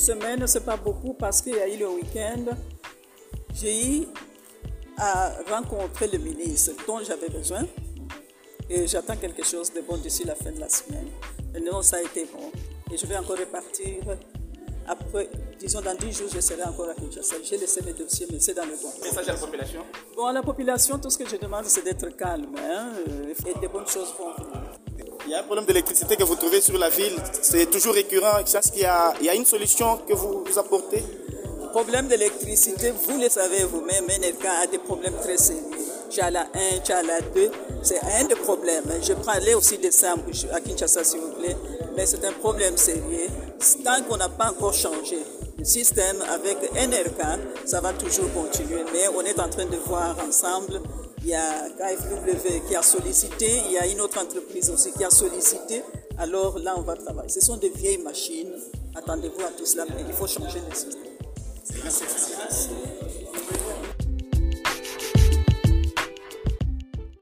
semaine, c'est pas beaucoup parce qu'il y a eu le week-end. J'ai eu à rencontrer le ministre dont j'avais besoin. Et j'attends quelque chose de bon d'ici la fin de la semaine. Non, ça a été bon. Et je vais encore repartir. Après, disons, dans 10 jours, je serai encore à Kinshasa. J'ai laissé mes dossiers, mais c'est dans le bon. Message à la population? Bon, à la population, tout ce que je demande, c'est d'être calme. Hein, et des bonnes choses vont venir. Il y a un problème d'électricité que vous trouvez sur la ville. C'est toujours récurrent. Est-ce qu'il y a une solution que vous apportez? Le problème d'électricité, vous le savez vous-même, NRK a des problèmes très sérieux. Tchala 1, Tchala 2, c'est un des problèmes. Je parlais aussi de ça à Kinshasa, s'il vous plaît, mais c'est un problème sérieux. Tant qu'on n'a pas encore changé le système avec NRK, ça va toujours continuer. Mais on est en train de voir ensemble, il y a KFW qui a sollicité, il y a une autre entreprise aussi qui a sollicité. Alors là, on va travailler. Ce sont des vieilles machines. Attendez-vous à tout cela, mais il faut changer le système. Merci.